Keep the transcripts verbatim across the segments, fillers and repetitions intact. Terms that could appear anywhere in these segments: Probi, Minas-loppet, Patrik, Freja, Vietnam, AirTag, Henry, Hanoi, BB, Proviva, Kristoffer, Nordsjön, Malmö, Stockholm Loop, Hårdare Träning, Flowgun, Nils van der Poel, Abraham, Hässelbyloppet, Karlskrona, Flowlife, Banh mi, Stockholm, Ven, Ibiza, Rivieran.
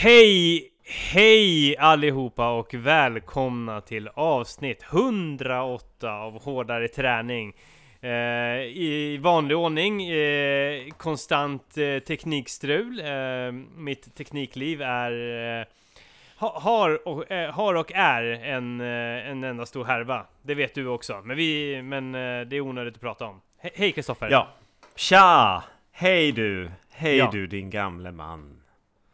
Hej, hej allihopa och välkomna till avsnitt hundraåtta av Hårdare Träning. Eh, I vanlig ordning, eh, konstant eh, teknikstrul. Eh, mitt teknikliv är, eh, har, och, eh, har och är en, eh, en enda stor härva. Det vet du också, men, vi, men eh, det är onödigt att prata om. He- hej Kristoffer. Ja, tja, hej du, hej ja. du din gamle man.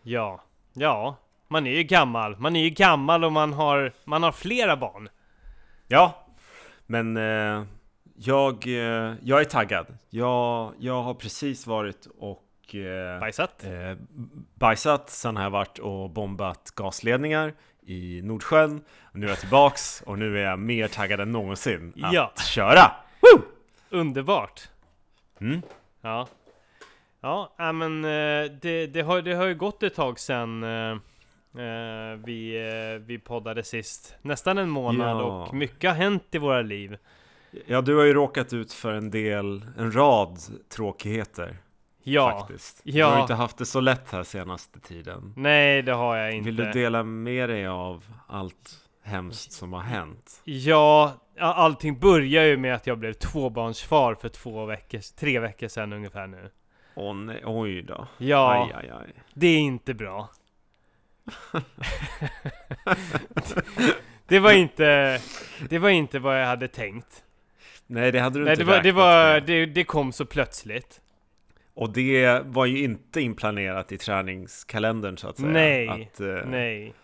Ja. Ja, man är ju gammal. Man är ju gammal och man har, man har flera barn. Ja, men eh, jag, eh, jag är taggad. Jag, jag har precis varit och... Eh, bajsat. Eh, bajsat, sen har jag varit och bombat gasledningar i Nordsjön. Nu är jag tillbaks och nu är jag mer taggad än någonsin att ja. köra. Woo! Underbart. Mm. Ja. Ja, men det, det, har, det har ju gått ett tag sedan vi, vi poddade sist. Nästan en månad ja. och mycket har hänt i våra liv. Ja, du har ju råkat ut för en del, en rad tråkigheter. Ja. Faktiskt. Du ja. har inte haft det så lätt här senaste tiden. Nej, det har jag inte. Vill du dela med dig av allt hemskt som har hänt? Ja, allting börjar ju med att jag blev tvåbarnsfar för två veckor, tre veckor sedan ungefär nu. Oh, nej, oj då. Ja, aj, aj, aj. Det är inte bra. det var inte det var inte vad jag hade tänkt. Nej, det hade du nej, inte. Det var, det, var det, det kom så plötsligt. Och det var ju inte inplanerat i träningskalendern så att säga. Nej. Att, uh, nej.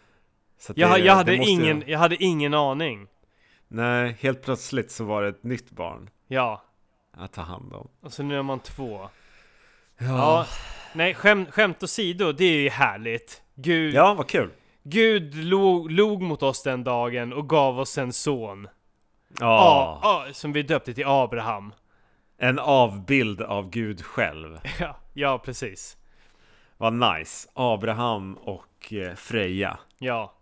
Så att jag, det, jag hade det ingen jag... jag hade ingen aning. Nej, helt plötsligt så var det ett nytt barn. Ja. Att ta hand om. Och så nu är man två. Ja. ja, nej, skämt, skämt åsido, det är ju härligt. Gud, ja, vad kul. Gud log, log mot oss den dagen och gav oss en son. Ja. Oh. Oh, oh, som vi döpte till Abraham. En avbild av Gud själv. Ja, ja precis. Vad nice. Abraham och eh, Freja. Ja.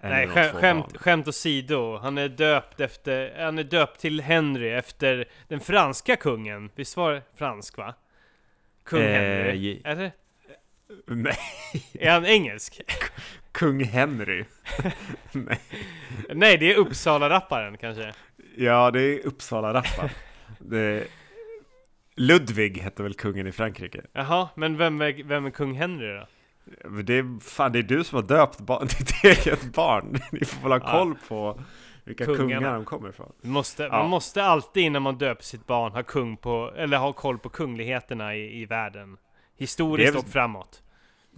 En nej, skäm, skämt, skämt åsido, han är döpt efter, han är döpt till Henry efter den franska kungen. Visst var fransk, va? Kung Henry, eh, är det? Nej. Är han engelsk? Kung Henry. Nej. Nej, det är Uppsala-rapparen kanske. Ja, det är Uppsala-rapparen. Det... Ludvig hette väl kungen i Frankrike. Jaha, men vem är, vem är kung Henry då? Det är, fan, det är du som har döpt barn, ditt eget barn. Ni får väl ha ja. koll på vilka kungarna. kungar de kommer ifrån. Måste, ja. Man måste alltid innan man döper sitt barn ha, kung på, eller ha koll på kungligheterna i, i världen. Historiskt och framåt.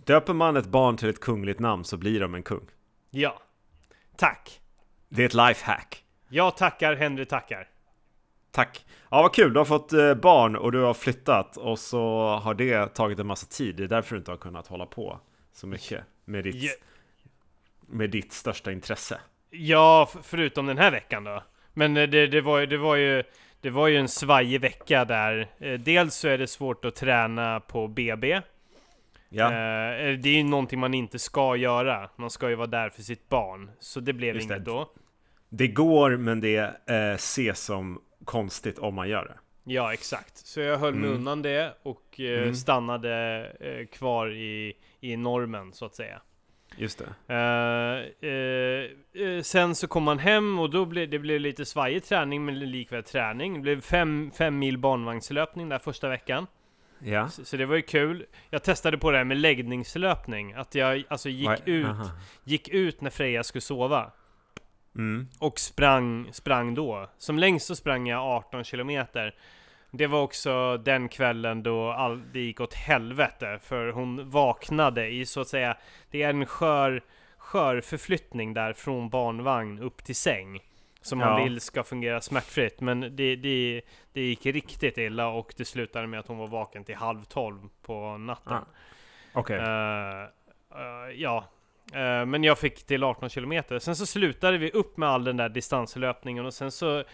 Döper man ett barn till ett kungligt namn så blir de en kung. Ja, tack. Det är ett lifehack. Jag tackar, Henry tackar. Tack. Ja, vad kul. Du har fått barn och du har flyttat och så har det tagit en massa tid. Det är därför du inte har kunnat hålla på så mycket med ditt, yeah. med ditt största intresse. Ja, förutom den här veckan då. Men det, det, var, det, var, ju, det var ju en svajig vecka där. Dels så är det svårt att träna på B B. Ja. Det är ju någonting man inte ska göra. Man ska ju vara där för sitt barn. Så det blev Just inget det. då. Det går, men det eh, ses som konstigt om man gör det. Ja, exakt. Så jag höll mig mm. undan det och eh, mm. stannade eh, kvar i, i normen så att säga. Just det. Uh, uh, uh, sen så kom man hem och då blev det blev lite svajig träning men likväl träning. Det blev fem, fem mil barnvagnslöpning där första veckan. Ja. Så, så det var ju kul. Jag testade på det här med läggningslöpning. Att jag alltså gick, Var, ut, gick ut när Freja skulle sova. Mm. Och sprang, sprang då. Som längst så sprang jag arton kilometer. Det var också den kvällen då all, det gick åt helvete. För hon vaknade i så att säga... Det är en skör, skör förflyttning där från barnvagn upp till säng. Som man ja. vill ska fungera smärtfritt. Men det, det, det gick riktigt illa och det slutade med att hon var vaken till halv tolv på natten. Ah. Okej. Okay. Uh, uh, ja. Uh, men jag fick till arton kilometer. Sen så slutade vi upp med all den där distanslöpningen och sen så...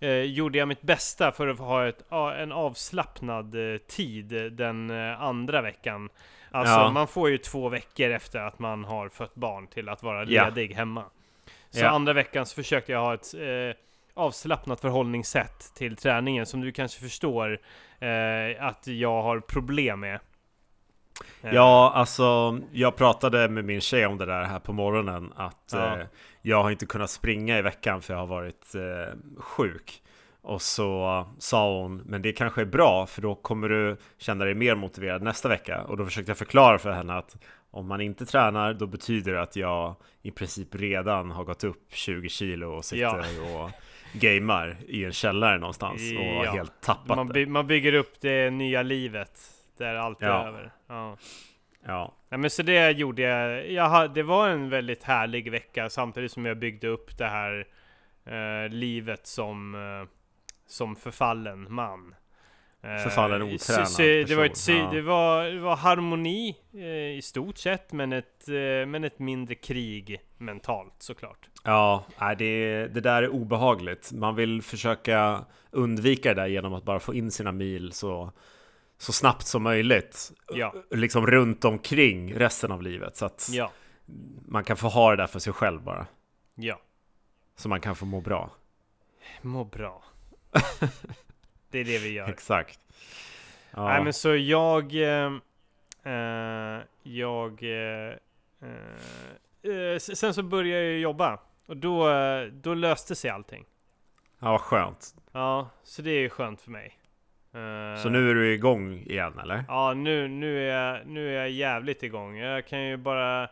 Eh, gjorde jag mitt bästa för att ha ett, en avslappnad eh, tid den eh, andra veckan. Alltså ja. man får ju två veckor efter att man har fött barn till att vara ledig ja. hemma. Så ja. andra veckan så försökte jag ha ett eh, avslappnat förhållningssätt till träningen som du kanske förstår eh, att jag har problem med. Ja, alltså jag pratade med min tjej om det där här på morgonen, att ja. eh, jag har inte kunnat springa i veckan för jag har varit eh, sjuk. Och så sa hon, men det kanske är bra för då kommer du känna dig mer motiverad nästa vecka. Och då försökte jag förklara för henne att om man inte tränar, då betyder det att jag i princip redan har gått upp tjugo kilo och sitter ja. och gamer i en källare någonstans och ja. helt tappat man, by- man bygger upp det nya livet där allt ja. är över. Ja. Ja. Ja, men så det gjorde jag. jag. Det var en väldigt härlig vecka samtidigt som jag byggde upp det här eh, livet som... Eh, som förfallen man. Förfallen otränad så, så, det, var ett, så, ja. det, var, det var harmoni eh, i stort sett, men ett, eh, men ett mindre krig mentalt såklart. Ja, det, det där är obehagligt. Man vill försöka undvika det där genom att bara få in sina mil så, så snabbt som möjligt. Ja. Liksom runt omkring resten av livet. Så att ja. man kan få ha det där för sig själv bara. Ja. Så man kan få må bra. Må bra. Det är det vi gör. Exakt. Ja. Nej, men så jag eh, jag eh, sen så började jag jobba och då då löste sig allting. Ja, skönt. Ja, så det är ju skönt för mig. Eh, så nu är du igång igen eller? Ja, nu nu är jag, nu är jag jävligt igång. Jag kan ju bara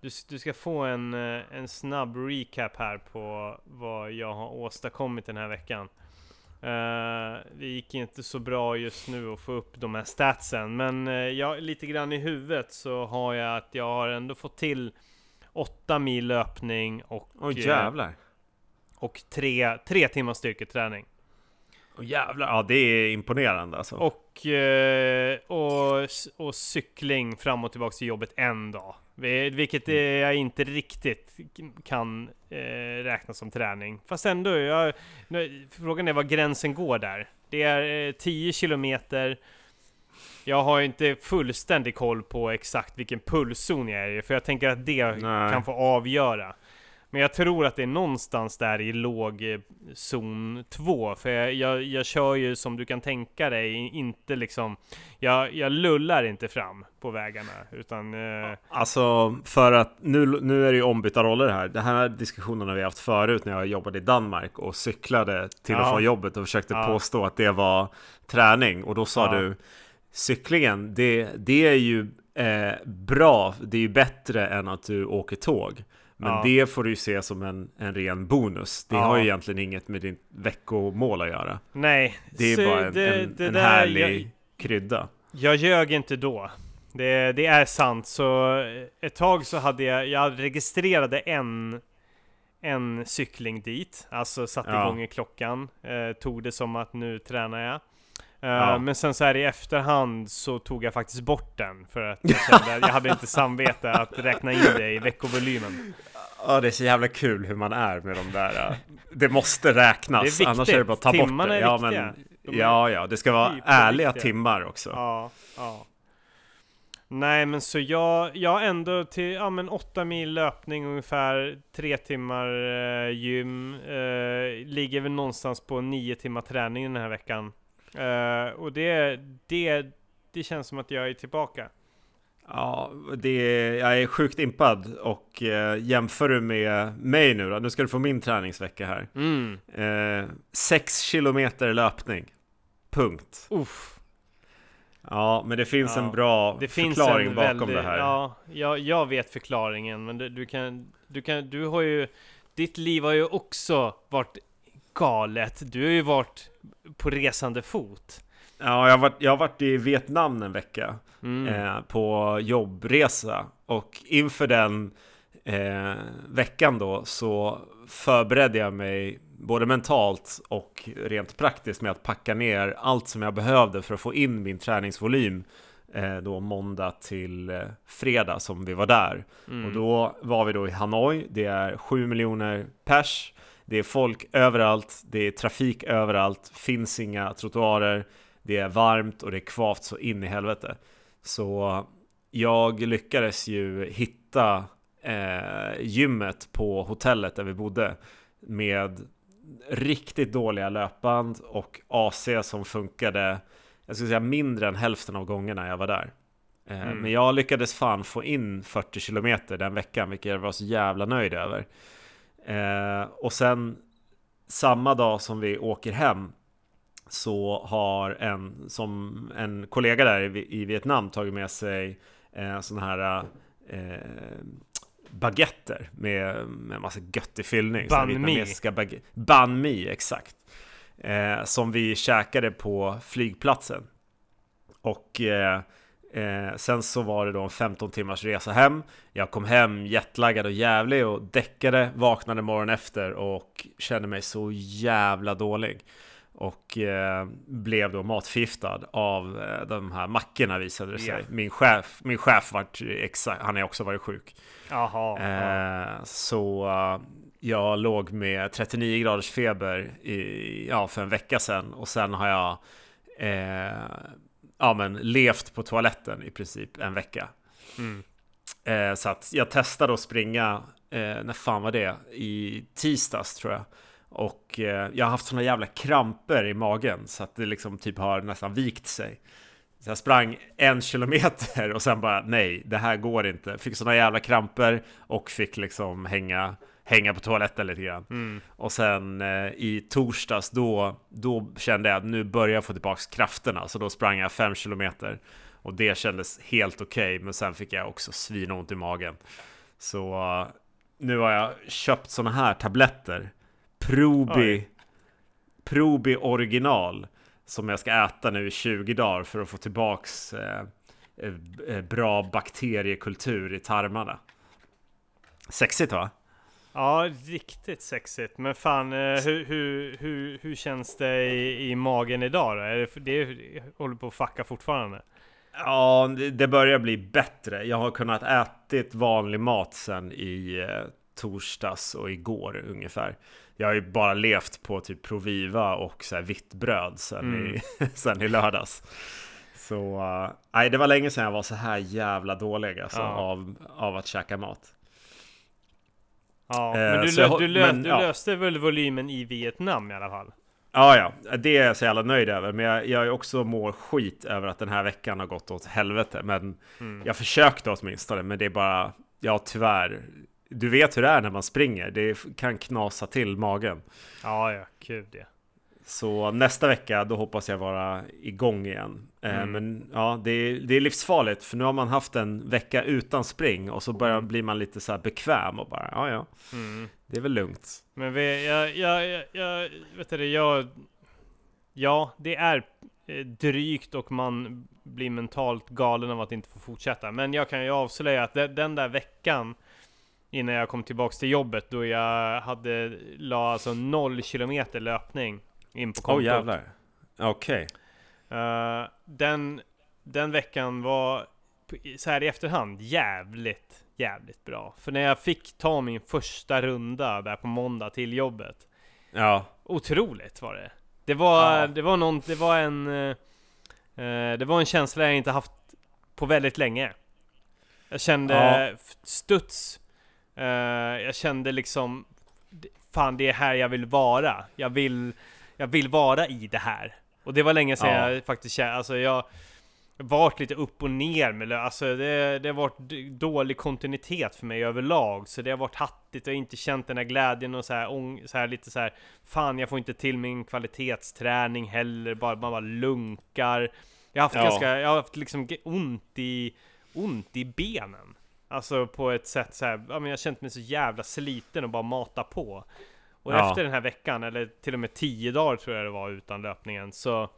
du, du ska få en en snabb recap här på vad jag har åstadkommit den här veckan. Uh, det gick inte så bra just nu att få upp de här statsen, men uh, jag, lite grann i huvudet så har jag att jag har ändå fått till åtta mil löpning och, oh, jävlar. Uh, och tre, tre timmars styrketräning. Oh, jävlar, ja, det är imponerande alltså. Och, uh, och, och cykling fram och tillbaka till jobbet en dag, vilket uh, jag inte riktigt kan Eh, räknas som träning. Fast ändå, jag, nu, frågan är var gränsen går där. Det är eh, tio kilometer. Jag har inte fullständig koll på exakt vilken pulszon jag är i, för jag tänker att det Nej. kan få avgöra. Men jag tror att det är någonstans där i låg eh, zon två. För jag, jag, jag kör ju som du kan tänka dig, inte liksom, jag, jag lullar inte fram på vägarna. Utan, eh... Alltså för att nu, nu är det ju ombytta roller här. Det här diskussionen har vi haft förut när jag jobbade i Danmark och cyklade till ja. och från jobbet och försökte ja. påstå att det var träning. Och då sa ja. du, cyklingen det, det är ju eh, bra, det är ju bättre än att du åker tåg. Men ja. det får du ju se som en, en ren bonus. Det ja. har ju egentligen inget med din veckomål att göra. Nej. Det är så bara en, det, en, det en härlig jag, krydda. Jag ljög inte då. Det, det är sant. Så ett tag så hade jag, jag registrerade en, en cykling dit. Alltså satte ja. igång i klockan. Eh, tog det som att nu tränar jag. Uh, ja. Men sen så här i efterhand så tog jag faktiskt bort den för att jag kände, jag hade inte samvete att räkna in det i veckovolymen. Ja, det är så jävla kul hur man är med de där. Det måste räknas, det annars är det bara att ta Timmarna bort det. Är ja, men, de ja, ja, det ska vara ärliga viktiga. timmar också. Ja, ja. Nej, men så jag, jag ändå till ja, men åtta mil löpning ungefär, tre timmar eh, gym. Eh, ligger väl någonstans på nio timmar träning den här veckan. Uh, och det, det, det känns som att jag är tillbaka. Ja, det, jag är sjukt impad. Och uh, jämför du med mig nu då? Nu ska du få min träningsvecka här. mm. uh, Sex kilometer löpning. Punkt. Uff. Ja, men det finns ja. en bra det förklaring en bakom väldigt, det här. Ja, jag, jag vet förklaringen. Men du, du, kan, du, kan, du har ju, ditt liv har ju också varit galet. Du har ju varit på resande fot. Ja, jag har varit, jag har varit i Vietnam en vecka mm. eh, på jobbresa. Och inför den eh, veckan då så förberedde jag mig både mentalt och rent praktiskt med att packa ner allt som jag behövde för att få in min träningsvolym eh, då måndag till eh, fredag som vi var där. Mm. Och då var vi då i Hanoi. Det är sju miljoner pers. Det är folk överallt, det är trafik överallt, finns inga trottoarer, det är varmt och det är kvavt så in i helvete. Så jag lyckades ju hitta eh, gymmet på hotellet där vi bodde med riktigt dåliga löpband och A C som funkade, jag skulle säga mindre än hälften av gångerna jag var där. Mm. Men jag lyckades fan få in fyrtio kilometer den veckan, vilket jag var så jävla nöjd över. Eh, och sen samma dag som vi åker hem så har en, som en kollega där i, i Vietnam tagit med sig eh, sådana här eh, baguetter med, med en massa gött i fyllning. Banh mi. Bag- Banh mi, exakt. Eh, som vi käkade på flygplatsen. Och... Eh, Eh, sen så var det då en femton timmars resa hem. Jag kom hem jättelaggad och jävlig och däckade, vaknade morgonen efter och kände mig så jävla dålig. Och eh, blev då matförgiftad av eh, de här mackorna, visade det sig. Yeah. Min chef, min chef var exakt, han har också varit sjuk. Aha, eh, aha. Så uh, jag låg med trettionio graders feber i, ja, för en vecka sedan. Och sen har jag... Eh, ja, men levt på toaletten i princip en vecka. Mm. Eh, så att jag testade att springa, eh, när fan var det? I tisdags tror jag. Och eh, jag har haft såna jävla kramper i magen så att det liksom typ har nästan vikt sig. Så jag sprang en kilometer och sen bara, nej, det här går inte. Fick såna jävla kramper och fick liksom hänga, hänga på toaletten lite grann. Mm. Och sen eh, i torsdags då, då kände jag att nu börjar jag få tillbaka krafterna. Så då sprang jag fem kilometer. Och det kändes helt okej. Okay, men sen fick jag också svinont i magen. Så uh, nu har jag köpt såna här tabletter. Probi. Oj. Probi original. Som jag ska äta nu i tjugo dagar för att få tillbaks eh, eh, bra bakteriekultur i tarmarna. Sexigt, va? Ja, riktigt sexigt. Men fan, hur, hur, hur, hur känns det i, i magen idag då? Är det, det, det håller på att fucka fortfarande? Ja, det börjar bli bättre. Jag har kunnat ätit vanlig mat sen i torsdags och igår ungefär. Jag har ju bara levt på typ Proviva och så här vitt bröd sen, mm. i, sen i lördags. Så nej, äh, det var länge sedan jag var så här jävla dålig alltså, ja. av, av att käka mat. Ja, eh, men du, lö- jag, du, lö- men, du ja. löste väl volymen i Vietnam i alla fall? Ja, ja, det är jag så jävla nöjd över. Men jag, jag är också mår skit över att den här veckan har gått åt helvete. Men mm. jag försökte åtminstone, men det är bara, ja tyvärr. Du vet hur det är när man springer, det kan knasa till magen. Ja, ja, kul det. Så nästa vecka, då hoppas jag vara igång igen. Mm. Eh, men ja, det är, det är livsfarligt. För nu har man haft en vecka utan spring. Och så börjar, blir man lite så här bekväm och bara, ja ja, mm. det är väl lugnt. Men vi, jag, jag, jag, jag vet inte, jag, ja, det är drygt och man blir mentalt galen av att inte få fortsätta. Men jag kan ju avslöja att den där veckan innan jag kom tillbaka till jobbet, då jag hade, la alltså noll kilometer löpning in på kontot. Åh, oh, jävlar. Okej. Okay. Uh, den, den veckan var så här i efterhand jävligt, jävligt bra. För när jag fick ta min första runda där på måndag till jobbet. Ja. Otroligt var det. Det var, ja. det var, någon, det var en uh, det var en känsla jag inte haft på väldigt länge. Jag kände ja. studs. Uh, jag kände liksom, fan, det är här jag vill vara. Jag vill... Jag vill vara i det här. Och det var länge sedan ja. jag faktiskt... Alltså jag varit lite upp och ner. Med, alltså det, det har varit dålig kontinuitet för mig överlag. Så det har varit hattigt och inte känt den här glädjen. Och så här, ång, så här lite så här... Fan, jag får inte till min kvalitetsträning heller. Bara, man bara lunkar. Jag har haft, ja. ganska, jag har haft liksom ont i, ont i benen. Alltså på ett sätt så här... Jag har känt mig så jävla sliten och bara mata på. Och ja. efter den här veckan, eller till och med tio dagar tror jag det var utan löpningen, så...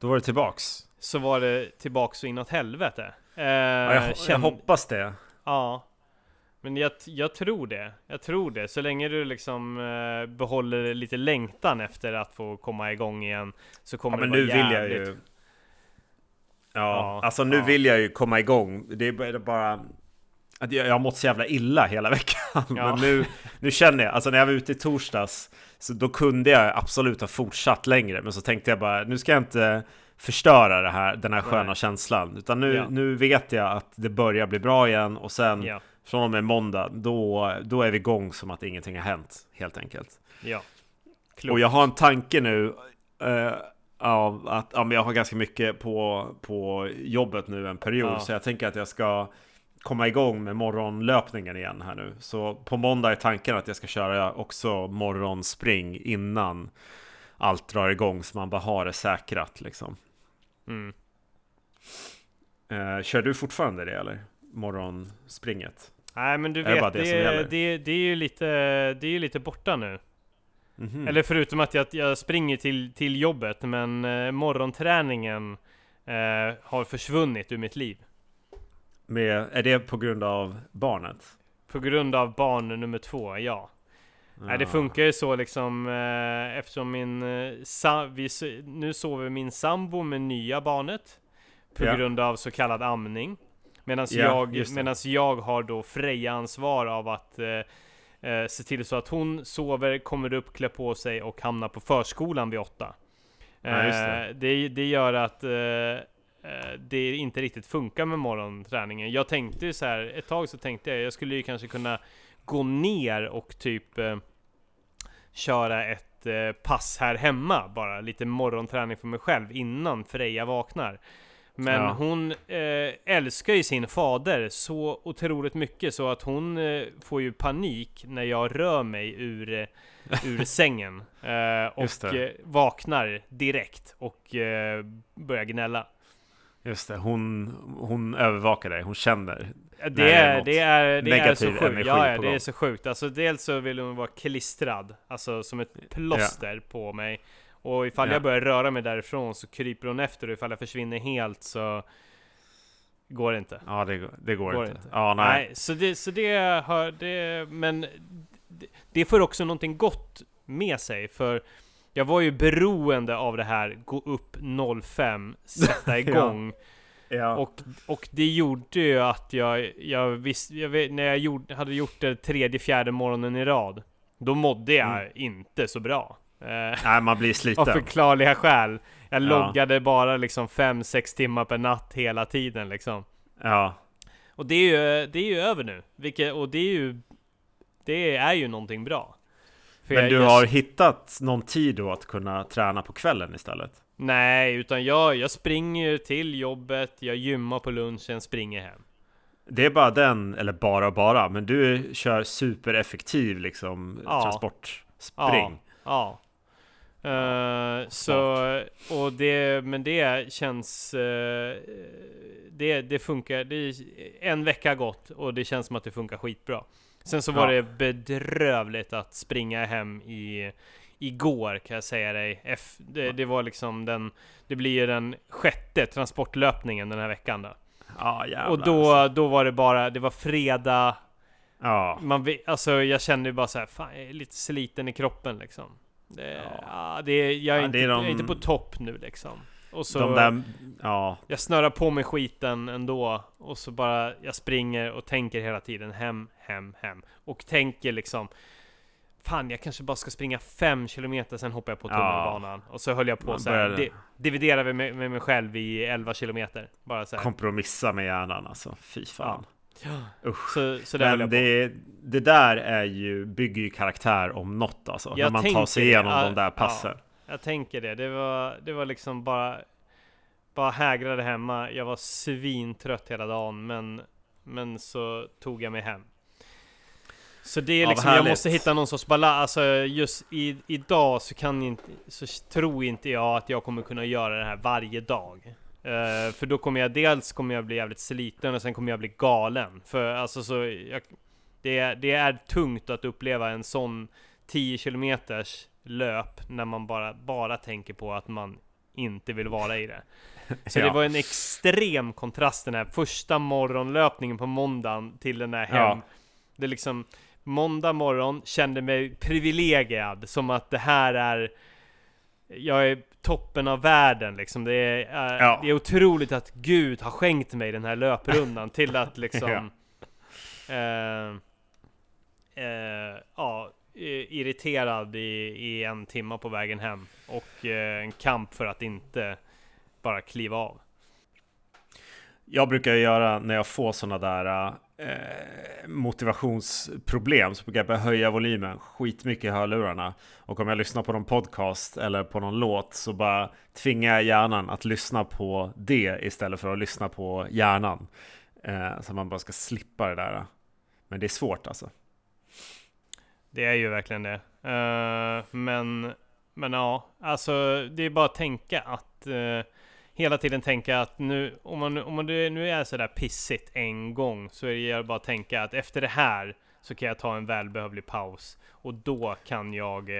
Då var det tillbaks. Så var det tillbaks och inåt helvete. Eh, ja, jag, känd... jag hoppas det. Ja, men jag, jag tror det. Jag tror det. Så länge du liksom eh, behåller lite längtan efter att få komma igång igen, så kommer ja, men det nu vara vill jävligt. Jag ju... Ja, ja, alltså nu ja. vill jag ju komma igång. Det är bara... Att jag, jag har mått så jävla illa hela veckan. Ja. Men nu, nu känner jag, alltså när jag var ute i torsdags, så då kunde jag absolut ha fortsatt längre. Men så tänkte jag bara, nu ska jag inte förstöra det här, den här sköna Nej. känslan. Utan nu, ja. nu vet jag att det börjar bli bra igen. Och sen ja. från och med måndag, då, då är vi igång som att ingenting har hänt, helt enkelt. Ja. Klokt. Och jag har en tanke nu... Eh, av att ja, men jag har ganska mycket på, på jobbet nu en period, ja. Så jag tänker att jag ska komma igång med morgonlöpningen igen här nu. Så på måndag är tanken att jag ska köra också morgonspring innan allt drar igång, så man bara har det säkrat liksom. Mm. Eh, kör du fortfarande det eller? Morgonspringet? Nej, men du är vet, det, det, det, det är ju lite, det är ju lite borta nu. Mm-hmm. Eller förutom att jag, jag springer till, till jobbet, men eh, morgonträningen eh, har försvunnit ur mitt liv. Med, är det på grund av barnet? På grund av barn nummer två, ja. Ja. Nej, det funkar ju så liksom, eh, eftersom min, eh, sa, vi, nu sover min sambo med nya barnet på ja. grund av så kallad amning. Medan ja, jag, medans jag har då Freja ansvar av att eh, eh, se till så att hon sover, kommer upp, klä på sig och hamnar på förskolan vid åtta. Ja, just det. Eh, det, det gör att... Eh, det inte riktigt funkar med morgonträningen. Jag tänkte ju så här, ett tag så tänkte jag jag skulle ju kanske kunna gå ner och typ eh, köra ett eh, pass här hemma, bara lite morgonträning för mig själv innan Freja vaknar. Men ja. hon eh, älskar ju sin fader så otroligt mycket så att hon eh, får ju panik när jag rör mig ur, eh, ur sängen eh, och eh, vaknar direkt och eh, börjar gnälla. Just det, hon, hon övervakar dig, hon känner det är, det är, det är så sjukt. Ja, ja, det är så sjukt. Alltså, dels så vill hon vara klistrad, alltså som ett plåster ja. på mig. Och ifall ja. jag börjar röra mig därifrån så kryper hon efter, och ifall jag försvinner helt så går det inte. Ja, det, det går, går inte. inte. Ja, nej. nej. Så det, så det, har, det men det, det får också någonting gott med sig, för jag var ju beroende av det här, gå upp noll fem, sätta igång. ja. Ja. Och, och det gjorde ju att jag, jag visste, jag vet, när jag gjorde, hade gjort det tredje, fjärde morgonen i rad, då mådde jag mm. inte så bra. Nej, man blir sliten. Av förklarliga skäl. Jag ja. loggade bara liksom fem, sex timmar per natt hela tiden liksom. Ja. Och det är ju, det är ju över nu. Vilket, och det är ju, det är ju någonting bra. För men jag, du har jag... hittat någon tid då att kunna träna på kvällen istället? Nej, utan jag, jag springer till jobbet, jag gymmar på lunchen, springer hem. Det är bara den, eller bara bara, men du kör supereffektiv liksom ja. transportspring. Ja, ja. Uh, så, och det, men det känns, uh, det, det funkar, det är en vecka gått och det känns som att det funkar skitbra. Sen så var ja. det bedrövligt att springa hem i igår, kan jag säga dig. F, det, det var liksom den, det blir ju den sjätte transportlöpningen den här veckan då. Ja, jävlar. Och då då var det bara, det var fredag. Ja. Man, alltså jag kände ju bara så här, fan, jag är lite sliten i kroppen liksom. Det, ja. det jag är ja, inte det är de... jag är inte på topp nu liksom. Och så de där, ja. jag snurrar på mig skiten ändå. Och så bara, jag springer och tänker hela tiden hem, hem, hem. Och tänker liksom, fan, jag kanske bara ska springa fem kilometer, sen hoppar jag på tunnelbanan. Ja. Och så höll jag på så här, di- dividerar vi med, med mig själv i elva kilometer. Bara så här. Kompromissa med hjärnan alltså, fy fan. Ja. Ja. Så, så där. Men det, det där är ju, bygger ju karaktär om något alltså. Jag när man tänker, tar sig igenom ja, de där passen. Ja. Jag tänker det, det var, det var liksom bara bara hägrade hemma. Jag var svintrött hela dagen, men, men så tog jag mig hem. Så det är liksom, ja, jag måste hitta någon sorts balans. Alltså just i, idag så kan inte, så tror inte jag att jag kommer kunna göra det här varje dag. Uh, för då kommer jag, dels kommer jag bli jävligt sliten, och sen kommer jag bli galen. För alltså så, jag, det, det är tungt att uppleva en sån tio kilometers löp när man bara, bara tänker på att man inte vill vara i det. Så ja. det var en extrem kontrast den här första morgonlöpningen på måndagen till den här hem. Ja. Det liksom, måndag morgon kände mig privilegierad, som att det här är, jag är toppen av världen liksom. Det är, ja. det är otroligt att Gud har skänkt mig den här löprundan till att liksom ja. Eh, eh, ja irriterad i, i en timma på vägen hem, och eh, en kamp för att inte bara kliva av. Jag brukar göra när jag får såna där eh, motivationsproblem så brukar jag börja höja volymen skitmycket i hörlurarna. Och om jag lyssnar på någon podcast eller på någon låt så bara tvingar jag hjärnan att lyssna på det istället för att lyssna på hjärnan. Eh, så man bara ska slippa det där. Men det är svårt alltså. Det är ju verkligen det. Uh, men, men ja, alltså det är bara att tänka att... Uh, hela tiden tänka att nu, om man, om man nu är sådär pissigt en gång så är jag bara att tänka att efter det här så kan jag ta en välbehövlig paus. Och då kan jag...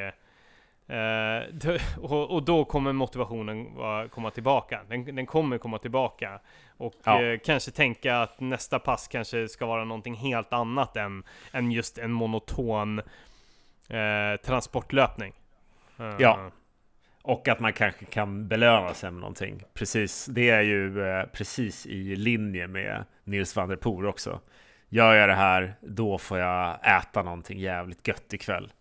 Eh, och, och då kommer motivationen komma tillbaka. Den, den kommer komma tillbaka. Och ja. eh, kanske tänka att nästa pass kanske ska vara någonting helt annat än, än just en monoton eh, transportlöpning. Uh, ja. Och att man kanske kan belöna sig med någonting. Precis, det är ju eh, precis i linje med Nils van der Poel också. Gör jag det här, då får jag äta någonting jävligt gött ikväll.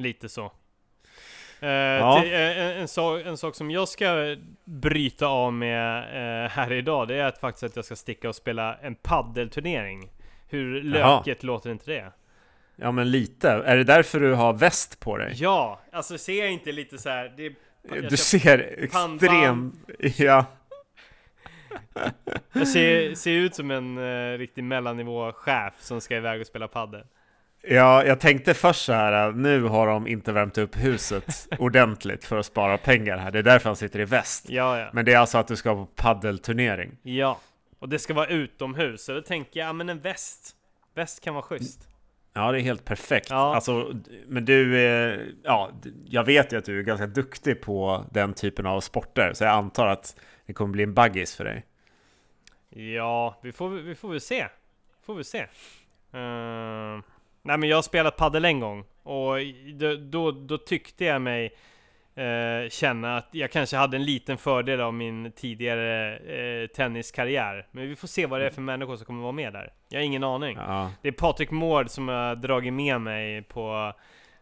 Lite så. Eh, ja. till, eh, en, en, so- en sak som jag ska bryta av med eh, här idag, det är att faktiskt att jag ska sticka och spela en paddelturnering. Hur löket låter inte det? Ja, men lite. Är det därför du har väst på dig? Ja, alltså ser jag inte lite så här. Det, du ser extremt... Ja. Jag ser, ser ut som en eh, riktig mellannivåchef som ska iväg och spela paddel. Ja, jag tänkte först så här, nu har de inte värmt upp huset ordentligt för att spara pengar här. Det är därför han sitter i väst. Ja, ja. Men det är alltså att du ska på paddelturnering. Ja, och det ska vara utomhus. Så då tänker jag, men en väst. Väst kan vara schysst. Ja, det är helt perfekt. Ja. Alltså, men du, ja, jag vet ju att du är ganska duktig på den typen av sporter. Så jag antar att det kommer bli en baggis för dig. Ja, vi får, vi får väl se. Får vi se. Uh... Nej, men jag har spelat paddel en gång och då, då, då tyckte jag mig eh, känna att jag kanske hade en liten fördel av min tidigare eh, tenniskarriär. Men vi får se vad det är för människor som kommer vara med där. Jag har ingen aning. Ja. Det är Patrik Mård som har dragit med mig på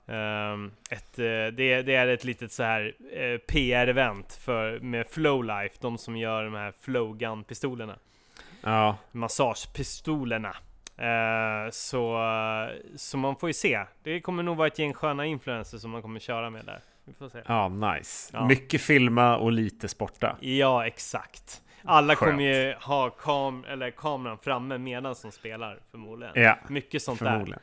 eh, ett, eh, det, det är ett litet så här eh, P R-event för, med Flowlife, de som gör de här Flowgun-pistolerna. Ja. Massagepistolerna. Uh, så, så man får ju se. Det kommer nog vara ett gäng sköna influencer som man kommer köra med där. Vi får se. Ja, nice. Ja. Mycket filma och lite sporta. Ja, exakt. Alla Skönt. Kommer ju ha kam- eller kameran framme medan som spelar förmodligen. Ja, mycket sånt där.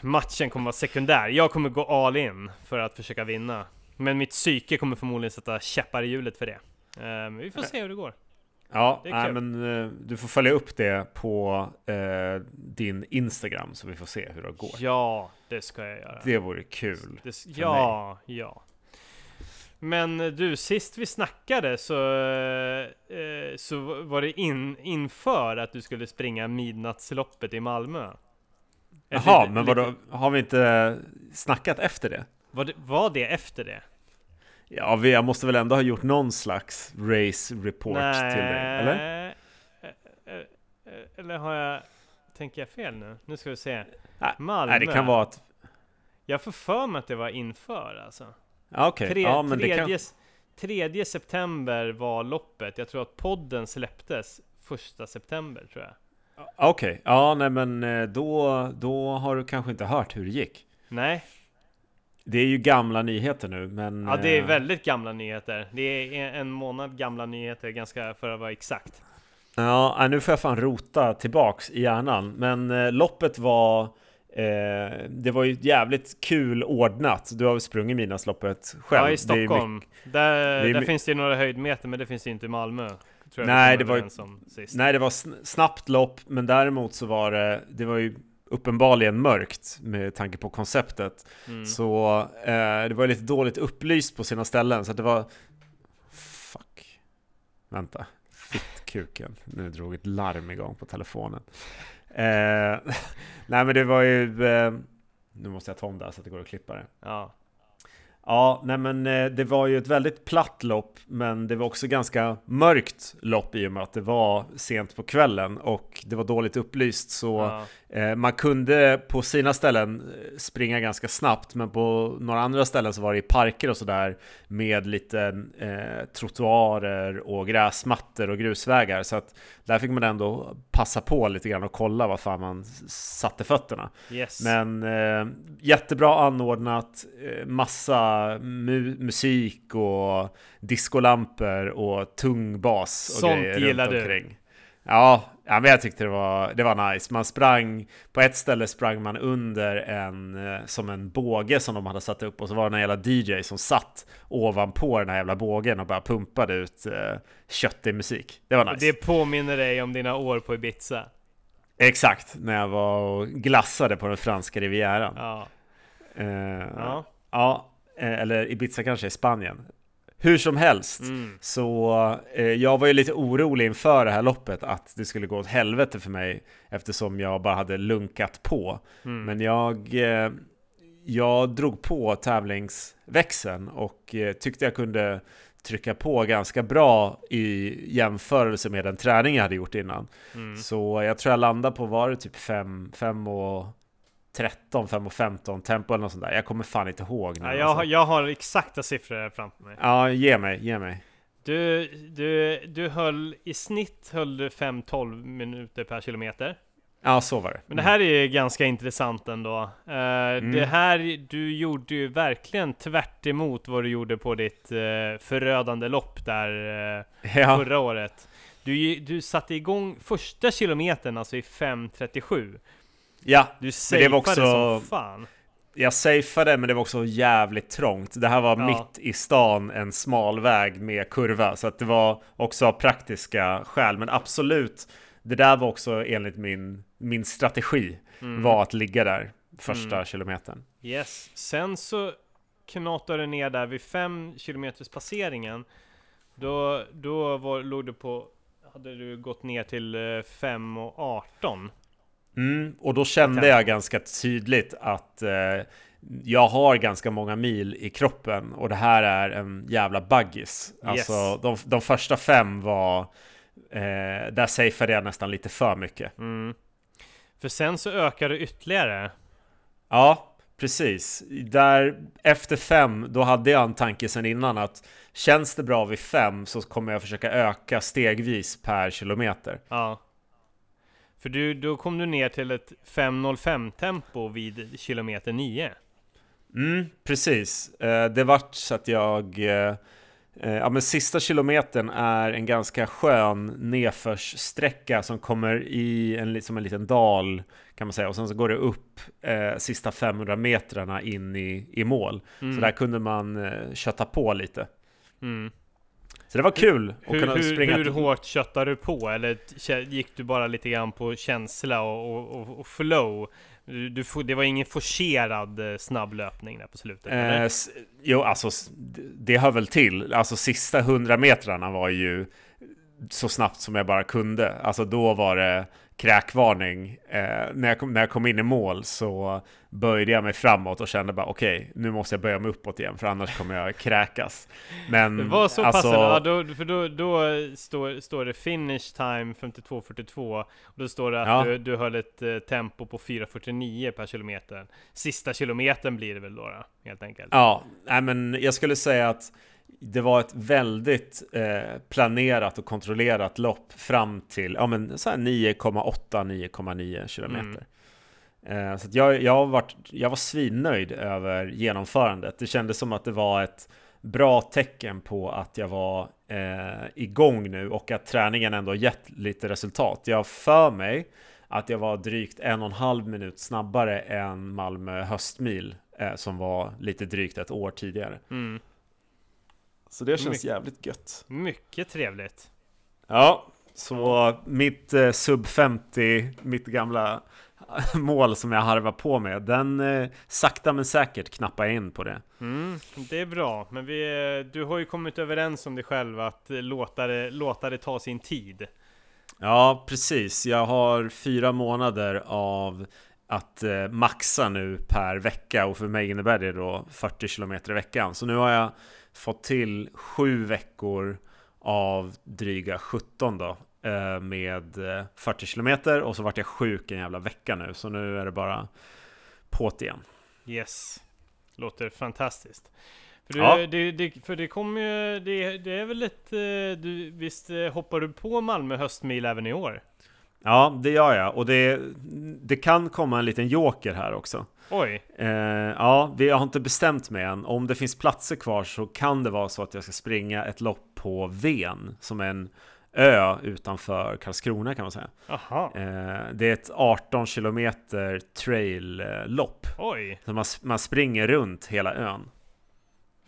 Matchen kommer vara sekundär. Jag kommer gå all in för att försöka vinna. Men mitt psyke kommer förmodligen sätta käppar i hjulet för det. Uh, men vi får se hur det går. Ja, nej, men uh, du får följa upp det på uh, din Instagram så vi får se hur det går. Ja, det ska jag göra. Det vore kul. Det, det, ja, mig. ja. Men du, sist vi snackade så, uh, så var det in, inför att du skulle springa Minas-loppet i Malmö. Jaha, men lite... vadå, har vi inte snackat efter det? Var det, var det efter det? Ja, vi, jag måste väl ändå ha gjort någon slags race report Nej. till dig, eller? Eller har jag... Tänker jag fel nu? Nu ska vi se. Nej, Malmö. Nej, det kan vara att... Jag får för mig att det var inför, alltså. Ja, okej. Okay. Tre, ja, men tredje, det kan... tredje september var loppet. Jag tror att podden släpptes första september, tror jag. Okej. Okay. Ja, nej, men då, då har du kanske inte hört hur det gick. Nej. Det är ju gamla nyheter nu, men... Ja, det är väldigt gamla nyheter. Det är en månad gamla nyheter, ganska för att vara exakt. Ja, nu får jag fan rota tillbaks i hjärnan. Men eh, loppet var... Eh, det var ju jävligt kul ordnat. Du har väl sprungit Minas-loppet själv. Ja, i Stockholm. Mycket, där där my- finns det ju några höjdmeter, men det finns det inte i Malmö. Tror jag nej, det var, nej, det var snabbt lopp, men däremot så var det... Det var ju... uppenbarligen mörkt med tanke på konceptet. Mm. Så eh, det var lite dåligt upplyst på sina ställen. Så att det var... Fuck. Vänta. Fittkuken. Nu drog ett larm igång på telefonen. Eh, nej men det var ju... Eh, nu måste jag ta om där så att det går att klippa det. Ja. Ja, nej men det var ju ett väldigt platt lopp, men det var också ganska mörkt lopp i och med att det var sent på kvällen och det var dåligt upplyst, så ja. Man kunde på sina ställen springa ganska snabbt, men på några andra ställen så var det i parker och sådär med lite eh, trottoarer och gräsmattor och grusvägar, så att där fick man ändå passa på lite grann och kolla vad fan man satte fötterna. Yes. Men eh, jättebra anordnat, massa Mu- musik och discolampor och tung bas och sånt gillar runt omkring. Du. Ja, men jag tyckte det var det var nice. Man sprang på ett ställe sprang man under en som en båge som de hade satt upp, och så var det en jävla D J som satt ovanpå den här jävla bågen och bara pumpade ut eh, köttig musik. Det var nice. Det påminner dig om dina år på Ibiza. Exakt, när jag var och glassade på den franska Rivieran. Ja. Eh, ja. ja. Eller Ibiza kanske i Spanien. Hur som helst mm. Så eh, jag var ju lite orolig inför det här loppet att det skulle gå åt helvete för mig, eftersom jag bara hade lunkat på mm. Men jag eh, jag drog på tävlingsväxeln och eh, tyckte jag kunde trycka på ganska bra i jämförelse med den träning jag hade gjort innan mm. Så jag tror jag landade på, var det typ fem och tretton, fem och femton tempo eller något sånt där. Jag kommer fan inte ihåg nu. Ja, jag, har, jag har exakta siffror framför mig. Ja, ge mig, ge mig. Du, du, du höll, i snitt höll du fem till tolv minuter per kilometer. Ja, så var det. Men det här är ju ganska intressant ändå. Uh, mm. Det här, du gjorde ju verkligen tvärt emot vad du gjorde på ditt uh, förödande lopp där uh, ja. förra året. Du, du satte igång första kilometern alltså i fem trettiosju. Ja, du det var också som fan. Jag safeade, men det var också jävligt trångt. Det här var ja. mitt i stan, en smal väg med kurva, så att det var också praktiska skäl, men absolut. Det där var också enligt min min strategi mm. var att ligga där första mm. kilometern. Yes. Sen så knatade du ner där vid fem kilometers passeringen. Då då var låg du på, hade du gått ner till fem och arton. Mm, och då kände jag ganska tydligt att eh, jag har ganska många mil i kroppen och det här är en jävla baggis. Alltså yes. de, de första fem var eh, där safeade jag nästan lite för mycket mm. För sen så ökar det ytterligare. Ja, precis. Där efter fem, då hade jag en tanke sen innan att känns det bra vid fem så kommer jag försöka öka stegvis per kilometer. Ja. För du, då kom du ner till ett fem noll fem-tempo vid kilometer nio. Mm, precis. Det var så att jag... Ja, men sista kilometern är en ganska skön nedförssträcka som kommer i en, som en liten dal kan man säga. Och sen så går det upp eh, sista femhundra metrarna in i, i mål. Mm. Så där kunde man köta på lite. Mm. Så det var kul. Hur, kunna hur, springa hur hårt köttade du på? Eller gick du bara lite grann på känsla och, och, och flow? Du, du, det var ingen forcerad snabblöpning där på slutet? Eh, s- jo, alltså det hör väl till. Alltså sista hundra metrarna var ju så snabbt som jag bara kunde. Alltså då var det kräkvarning. Eh, när, jag kom, när jag kom in i mål så böjde jag mig framåt och kände bara okej, okay, nu måste jag böja mig uppåt igen för annars kommer jag kräkas. Men det var så alltså... passande, ja, för då, då står, står det finish time femtiotvå fyrtiotvå och då står det att ja. du, du höll ett eh, tempo på fyra fyrtionio per kilometer. Sista kilometern blir det väl då, då helt enkelt. Ja, nej, men jag skulle säga att det var ett väldigt eh, planerat och kontrollerat lopp fram till ja, men så här nio komma åtta nio komma nio kilometer. Mm. Eh, så att jag, jag, var, jag var svinnöjd över genomförandet. Det kändes som att det var ett bra tecken på att jag var eh, igång nu och att träningen ändå gett lite resultat. Jag för mig att jag var drygt en och en halv minut snabbare än Malmö höstmil eh, som var lite drygt ett år tidigare. Mm. Så det känns My- jävligt gött. Mycket trevligt. Ja, så mitt eh, sub femtio, mitt gamla mål som jag harvar på med, den eh, sakta men säkert knappar in på det. Mm, det är bra, men vi, du har ju kommit överens om dig själv att låta det, låta det ta sin tid. Ja, precis. Jag har fyra månader av att eh, maxa nu per vecka, och för mig innebär det då fyrtio kilometer i veckan. Så nu har jag fått till sju veckor av dryga sjutton då, eh, med fyrtio kilometer, och så vart jag sjuk en jävla vecka nu, så nu är det bara påt igen. Yes, låter fantastiskt. För, du, ja. det, det, för det kommer ju, det, det är väl lite, du, visst hoppar du på Malmö höstmil även i år? Ja, det gör jag. Och det, det kan komma en liten joker här också. Oj. Eh, ja, vi har inte bestämt mig än. Om det finns platser kvar så kan det vara så att jag ska springa ett lopp på Ven, som är en ö utanför Karlskrona, kan man säga. Aha. Eh, det är ett arton kilometer trail-lopp. Oj. Så man, man springer runt hela ön.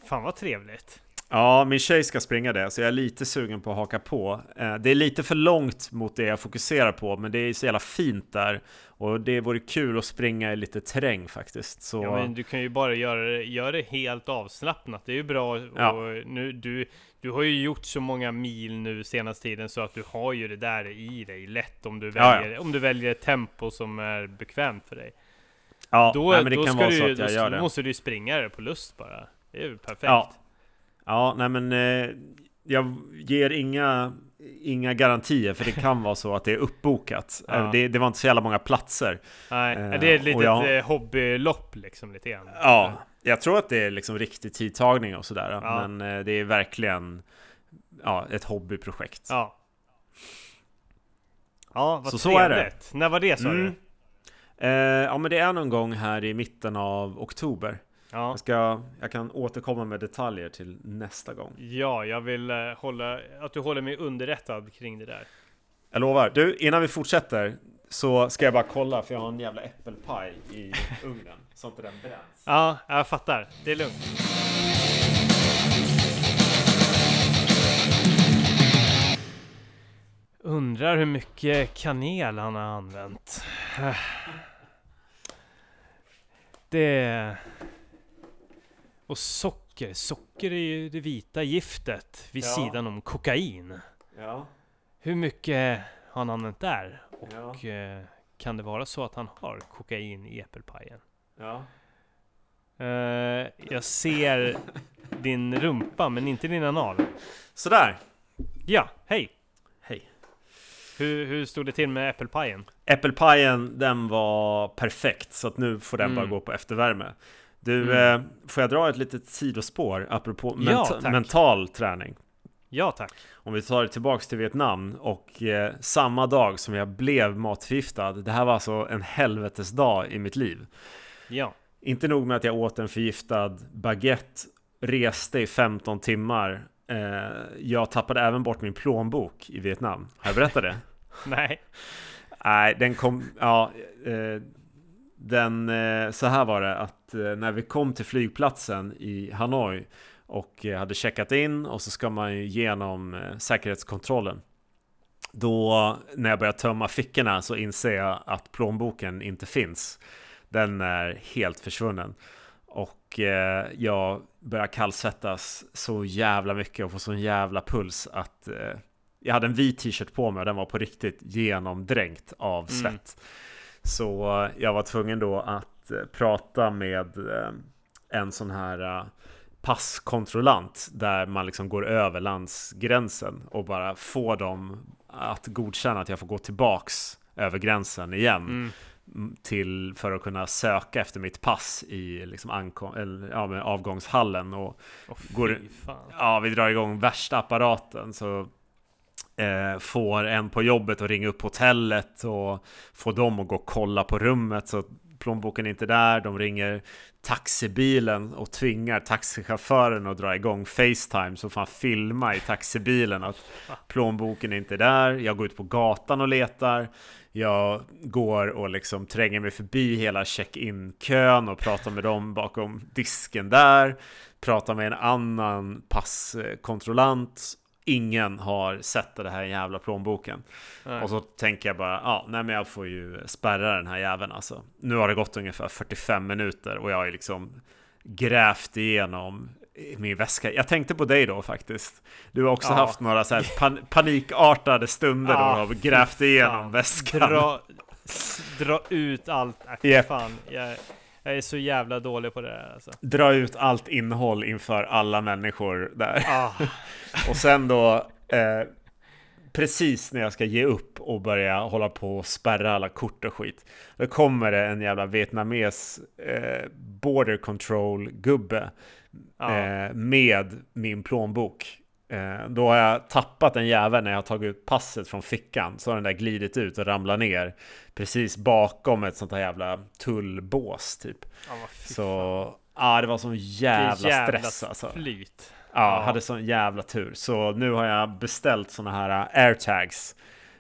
Fan vad trevligt. Ja, min tjej ska springa det, så jag är lite sugen på att haka på. Det är lite för långt mot det jag fokuserar på, men det är så jävla fint där. Och det vore kul att springa i lite terräng faktiskt. Så... Ja, men du kan ju bara göra, göra det helt avslappnat. Det är ju bra. Ja. Och nu, du, du har ju gjort så många mil nu senaste tiden, så att du har ju det där i dig lätt om du väljer, ja, ja. Om du väljer ett tempo som är bekvämt för dig. Ja, då, nej, men det då kan vara så du, att jag gör det. Då måste du springa det på lust bara. Det är ju perfekt. Ja. Ja, nej men eh, jag ger inga, inga garantier, för det kan vara så att det är uppbokat. Ja. Det, det var inte så jävla många platser. Nej, eh, det är ett litet jag, hobbylopp liksom lite grann. Ja, jag tror att det är liksom riktig tidtagning och sådär. Ja. Men eh, det är verkligen ja, ett hobbyprojekt. Ja, ja vad så, så är det. När var det, sa mm. du? Eh, ja, men det är någon gång här i mitten av oktober. Ja. Jag, ska, jag kan återkomma med detaljer till nästa gång. Ja, jag vill eh, hålla, att du håller mig underrättad kring det där. Jag lovar. Du, innan vi fortsätter så ska jag bara kolla, för jag har en jävla äppelpaj i ugnen så inte den bränns. Ja, jag fattar. Det är lugnt. Undrar hur mycket kanel han har använt. Det... Och socker, socker är ju det vita giftet vid ja. sidan om kokain. Ja. Hur mycket har han använt där? Och ja. kan det vara så att han har kokain i äppelpajen? Ja. Uh, jag ser din rumpa, men inte din anal. Sådär. Ja, hej. Hej. Hur, hur stod det till med äppelpajen? Äppelpajen, den var perfekt, så att nu får den mm. bara gå på eftervärme. Du, mm. eh, får jag dra ett litet sidospår apropå menta- ja, mental träning? Ja, tack. Om vi tar det tillbaka till Vietnam och eh, samma dag som jag blev matförgiftad, det här var alltså en helvetesdag i mitt liv. Ja. Inte nog med att jag åt en förgiftad baguette, reste i femton timmar. Eh, jag tappade även bort min plånbok i Vietnam. Har jag berättat det? Nej. Nej, den kom... Ja... Eh, Den, så här var det att när vi kom till flygplatsen i Hanoi och hade checkat in, och så ska man ju genom säkerhetskontrollen, då när jag började tömma fickorna så inser jag att plånboken inte finns. Den är helt försvunnen, och jag börjar kallsvettas så jävla mycket och får sån jävla puls att jag hade en vit t-shirt på mig, och den var på riktigt genomdränkt av svett. Mm. Så jag var tvungen då att prata med en sån här passkontrollant, där man liksom går över landsgränsen, och bara få dem att godkänna att jag får gå tillbaks över gränsen igen mm. till, för att kunna söka efter mitt pass i liksom ankom- eller, ja, med avgångshallen. Och oh, går, ja, vi drar igång värsta apparaten, så... Eh, får en på jobbet och ringa upp hotellet och får dem att gå och kolla på rummet, så plånboken är inte där. De ringer taxibilen och tvingar taxichauffören att dra igång FaceTime, så får han filma i taxibilen att plånboken är inte där. Jag går ut på gatan och letar. Jag går och liksom tränger mig förbi hela check-in-kön och pratar med dem bakom disken där, pratar med en annan passkontrollant. Ingen har sett det här jävla plånboken. Nej. Och så tänker jag bara, ja, nej, men jag får ju spärra den här jäveln alltså. Nu har det gått ungefär fyrtiofem minuter, och jag har ju liksom grävt igenom min väska. Jag tänkte på dig då faktiskt. Du har också ja. haft några så här pan- panikartade stunder ja, då du har grävt igenom väskan. Dra, Dra ut allt. Äh, yep. Fan, jag, jag är så jävla dålig på det där. Alltså. Dra ut allt innehåll inför alla människor där. Ah. Och sen då... Eh, precis när jag ska ge upp och börja hålla på och spärra alla kort och skit, då kommer det en jävla vietnames eh, border control gubbe ja. eh, med min plånbok. Eh, då har jag tappat en jävel när jag har tagit ut passet från fickan, så har den där glidit ut och ramlar ner precis bakom ett sånt här jävla tullbås typ. Ja, så ja, ah, det var sån jävla, jävla stress alltså. Flyt. Ja, hade sån jävla tur. Så nu har jag beställt såna här AirTags.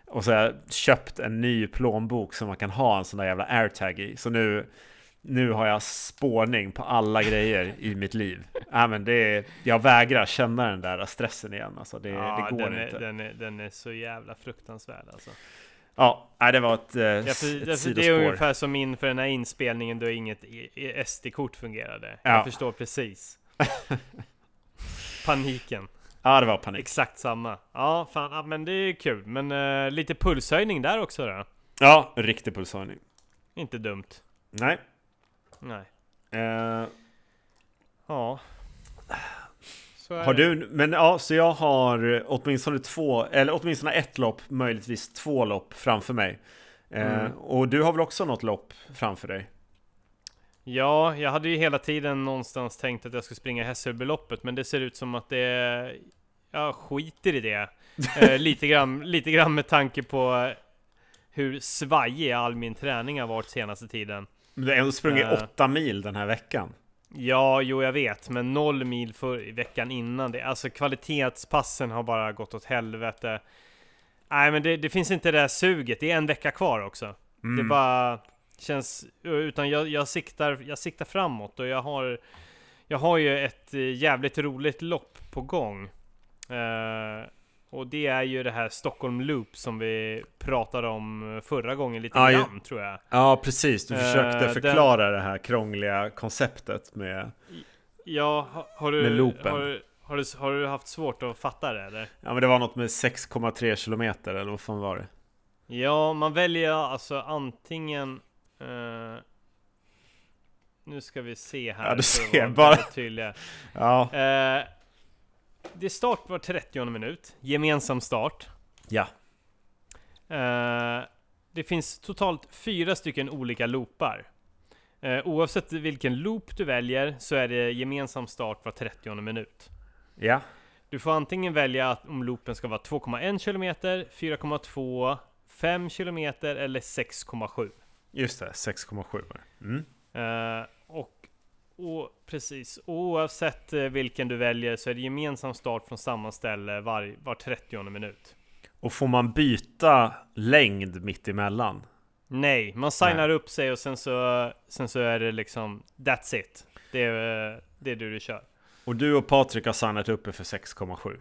Och så har jag köpt en ny plånbok som man kan ha en sån där jävla AirTag i. Så nu, nu har jag spårning på alla grejer i mitt liv. Ja, men det är, jag vägrar känna den där stressen igen. Alltså, det, ja, det går den är, inte. Den är, den är så jävla fruktansvärd alltså. Ja, det var ett, ja, för, ett sidospår. Det är ungefär som inför den här inspelningen då inget S D-kort fungerade. Jag ja. förstår precis. Paniken. Ja, det var panik. Exakt samma. Ja, fan, ja, men det är kul. Men uh, lite pulshöjning där också då. Ja, riktig pulshöjning. Inte dumt. Nej. Nej. Uh, ja. Så har du, men ja, så jag har åtminstone två, eller åtminstone ett lopp, möjligtvis två lopp framför mig. Uh, mm. Och du har väl också något lopp framför dig? Ja, jag hade ju hela tiden någonstans tänkt att jag skulle springa Hässelbyloppet, men det ser ut som att det... Jag skiter i det. eh, lite, grann, lite grann med tanke på hur svajig all min träning har varit senaste tiden. Men du har ändå sprungit eh, åtta mil den här veckan. Ja, jo jag vet, men noll mil för veckan innan det. Alltså kvalitetspassen har bara gått åt helvete. Nej, men det, det finns inte det där suget. Det är en vecka kvar också. Mm. Det är bara... känns utan jag, jag siktar jag siktar framåt och jag har jag har ju ett jävligt roligt lopp på gång. Eh, och det är ju det här Stockholm Loop som vi pratade om förra gången lite grann ja, tror jag. Ja, precis. Du försökte eh, förklara den, det här krångliga konceptet med Ja, har, har du med loopen. Har, har du har du haft svårt att fatta det eller? Ja, men det var något med sex komma tre kilometer eller vad fan var det? Ja, man väljer alltså antingen Uh, nu ska vi se här. Ja, du ser bara. Ja. Uh, det start var trettio minut. Gemensam start. Ja. Uh, det finns totalt fyra stycken olika loopar. Uh, oavsett vilken loop du väljer så är det gemensam start var trettio minut. Ja. Du får antingen välja att om loopen ska vara två komma en kilometer, fyra komma två, fem kilometer eller sex komma sju. Just det, sex komma sju. Mm. Uh, och, och precis, oavsett vilken du väljer så är det gemensam start från samma ställe var, var trettio minut. Och får man byta längd mitt emellan? Nej, man signar Nej. upp sig och sen så, sen så är det liksom, that's it. Det är det är du, du kör. Och du och Patrik har signat uppe för sex komma sju.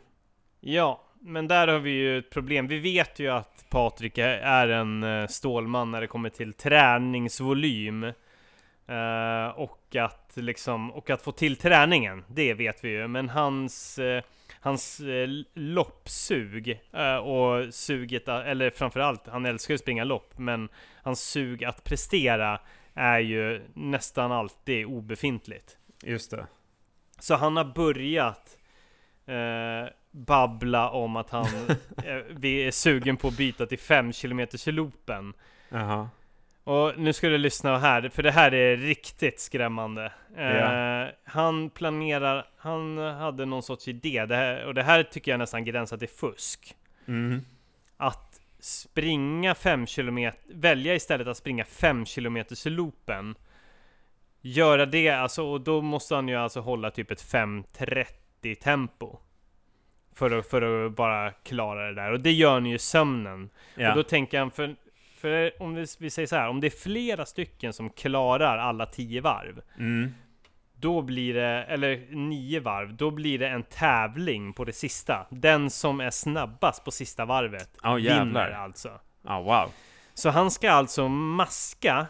Ja. Men där har vi ju ett problem. Vi vet ju att Patrik är en stålman när det kommer till träningsvolym. Eh, och, att liksom, och att få till träningen, det vet vi ju. Men hans, eh, hans eh, loppsug eh, och suget, eller framförallt, han älskar ju springa lopp. Men hans sug att prestera är ju nästan alltid obefintligt. Just det. Så han har börjat... Eh, babbla om att han eh, vi är sugen på att byta till fem kilometer-loopen. Uh-huh. Och nu ska du lyssna här, för det här är riktigt skrämmande. Yeah. Eh, han planerar, han hade någon sorts idé, det här, och det här tycker jag nästan gränsar till fusk. Mm. Att springa fem kilometer, välja istället att springa fem kilometer-loopen. Göra det, alltså, och då måste han ju alltså hålla typ ett fem trettio tempo. För att, för att bara klara det där. Och det gör ni ju sömnen. Yeah. Och då tänker han, för, för om vi, vi säger så här, om det är flera stycken som klarar alla tio varv, mm. då blir det, eller nio varv, då blir det en tävling på det sista. Den som är snabbast på sista varvet oh, vinner alltså. Oh, wow. Så han ska alltså maska